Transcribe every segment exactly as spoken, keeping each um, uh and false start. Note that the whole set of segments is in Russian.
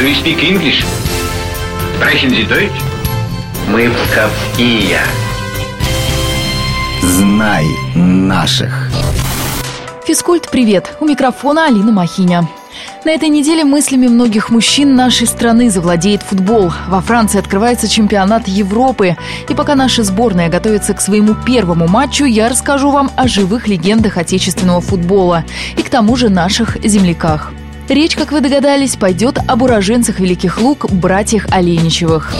Do you speak English? Sprechen Sie Deutsch? Мы псковские. Знай наших. Физкульт, привет! У микрофона Алина Махиня. На этой неделе мыслями многих мужчин нашей страны завладеет футбол. Во Франции открывается чемпионат Европы. И пока наша сборная готовится к своему первому матчу, я расскажу вам о живых легендах отечественного футбола и к тому же наших земляках. Речь, как вы догадались, пойдет об уроженцах Великих Лук, братьях Аленичевых.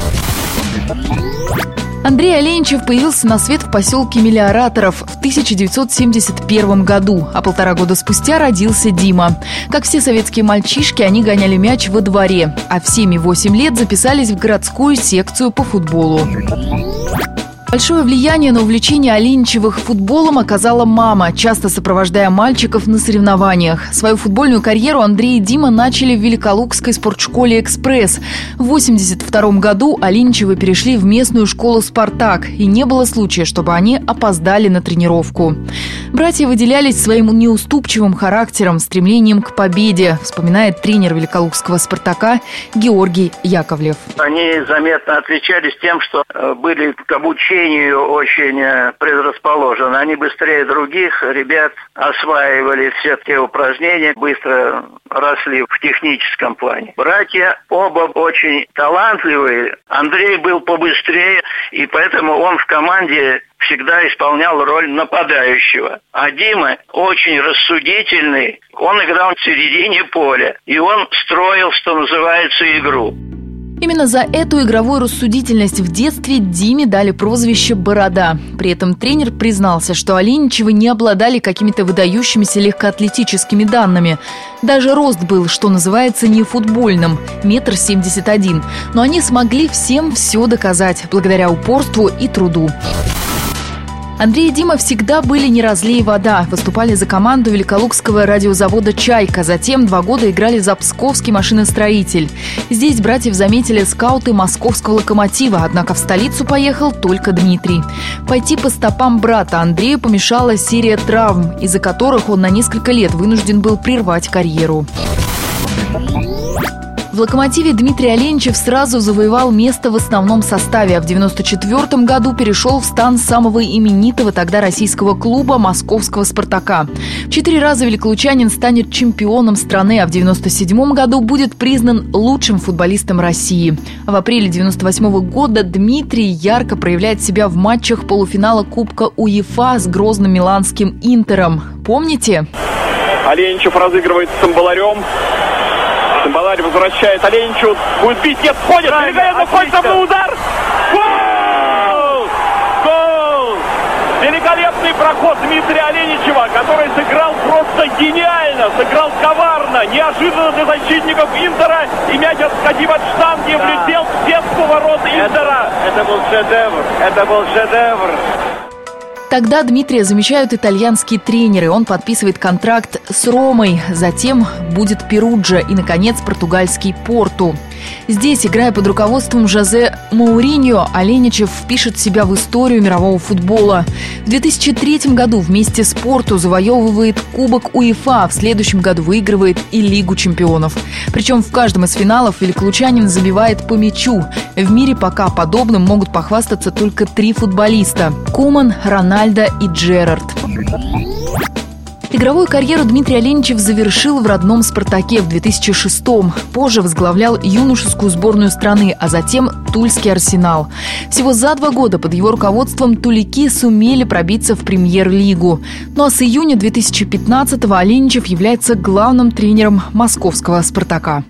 Андрей Аленичев появился на свет в поселке Мелиораторов в тысяча девятьсот семьдесят первом году, а полтора года спустя родился Дима. Как все советские мальчишки, они гоняли мяч во дворе, а в семь и восемь лет записались в городскую секцию по футболу. Большое влияние на увлечение Аленичевых футболом оказала мама, часто сопровождая мальчиков на соревнованиях. Свою футбольную карьеру Андрей и Дима начали в Великолукской спортшколе «Экспресс». В восемьдесят втором году Аленичевы перешли в местную школу «Спартак», и не было случая, чтобы они опоздали на тренировку. Братья выделялись своим неуступчивым характером, стремлением к победе, вспоминает тренер Великолукского «Спартака» Георгий Яковлев. Они заметно отличались тем, что были к обучению очень предрасположены. Они быстрее других ребят осваивали все те упражнения, быстро росли в техническом плане. Братья оба очень талантливые. Андрей был побыстрее, и поэтому он в команде всегда исполнял роль нападающего. А Дима очень рассудительный. Он играл в середине поля, и он строил, что называется, игру. Именно за эту игровую рассудительность в детстве Диме дали прозвище «Борода». При этом тренер признался, что Аленичевы не обладали какими-то выдающимися легкоатлетическими данными. Даже рост был, что называется, не футбольным – метр семьдесят один. Но они смогли всем все доказать благодаря упорству и труду. Андрей и Дима всегда были не разлей вода. Выступали за команду Великолукского радиозавода «Чайка». Затем два года играли за Псковский машиностроитель. Здесь братьев заметили скауты московского «Локомотива». Однако в столицу поехал только Дмитрий. Пойти по стопам брата Андрею помешала серия травм, из-за которых он на несколько лет вынужден был прервать карьеру. В «Локомотиве» Дмитрий Аленичев сразу завоевал место в основном составе, а в девяносто четвёртом году перешел в стан самого именитого тогда российского клуба «Московского Спартака». Четыре раза великолучанин станет чемпионом страны, а в девяносто седьмом году будет признан лучшим футболистом России. В апреле девяносто восьмого года Дмитрий ярко проявляет себя в матчах полуфинала Кубка УЕФА с грозным миланским «Интером». Помните? Аленичев разыгрывает с Самбаларем. Самбаларь возвращает Аленичу. Будет бить, нет, входит, перегорит, но пальцем на удар. Гол! Гол! Великолепный проход Дмитрия Аленичева, который сыграл просто гениально, сыграл коварно, неожиданно для защитников Интера. И мяч, отскочив от штанги, да, влетел в сетку ворот Интера. Это, это был шедевр, это был шедевр. Тогда Дмитрия замечают итальянские тренеры. Он подписывает контракт с Ромой. Затем будет Перуджа и, наконец, португальский Порту. Здесь, играя под руководством Жозе Мауриньо, Аленичев впишет себя в историю мирового футбола. В две тысячи третьем году вместе с Порту завоевывает Кубок УЕФА. В следующем году выигрывает и Лигу чемпионов. Причем в каждом из финалов великолучанин забивает по мячу. В мире пока подобным могут похвастаться только три футболиста – Куман, Рональдо и Джерард. Игровую карьеру Дмитрий Аленичев завершил в родном «Спартаке» в две тысячи шестом. Позже возглавлял юношескую сборную страны, а затем Тульский арсенал. Всего за два года под его руководством туляки сумели пробиться в премьер-лигу. Ну а с июня две тысячи пятнадцатого Аленичев является главным тренером московского «Спартака».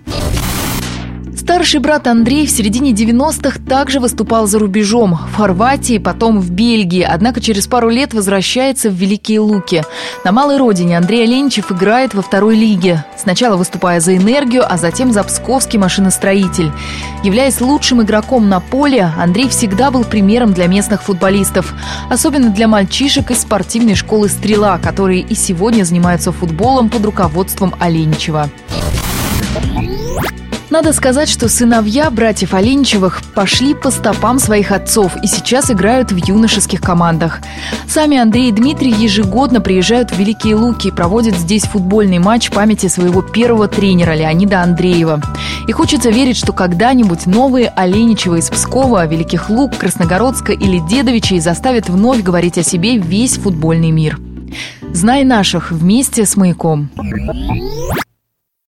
Старший брат Андрей в середине девяностых также выступал за рубежом, в Хорватии, потом в Бельгии, однако через пару лет возвращается в Великие Луки. На малой родине Андрей Аленичев играет во второй лиге, сначала выступая за «Энергию», а затем за Псковский машиностроитель. Являясь лучшим игроком на поле, Андрей всегда был примером для местных футболистов, особенно для мальчишек из спортивной школы «Стрела», которые и сегодня занимаются футболом под руководством Аленичева. Надо сказать, что сыновья братьев Аленичевых пошли по стопам своих отцов и сейчас играют в юношеских командах. Сами Андрей и Дмитрий ежегодно приезжают в Великие Луки и проводят здесь футбольный матч в памяти своего первого тренера Леонида Андреева. И хочется верить, что когда-нибудь новые Аленичевы из Пскова, Великих Лук, Красногородска или Дедовичей заставят вновь говорить о себе весь футбольный мир. «Знай наших» вместе с «Маяком».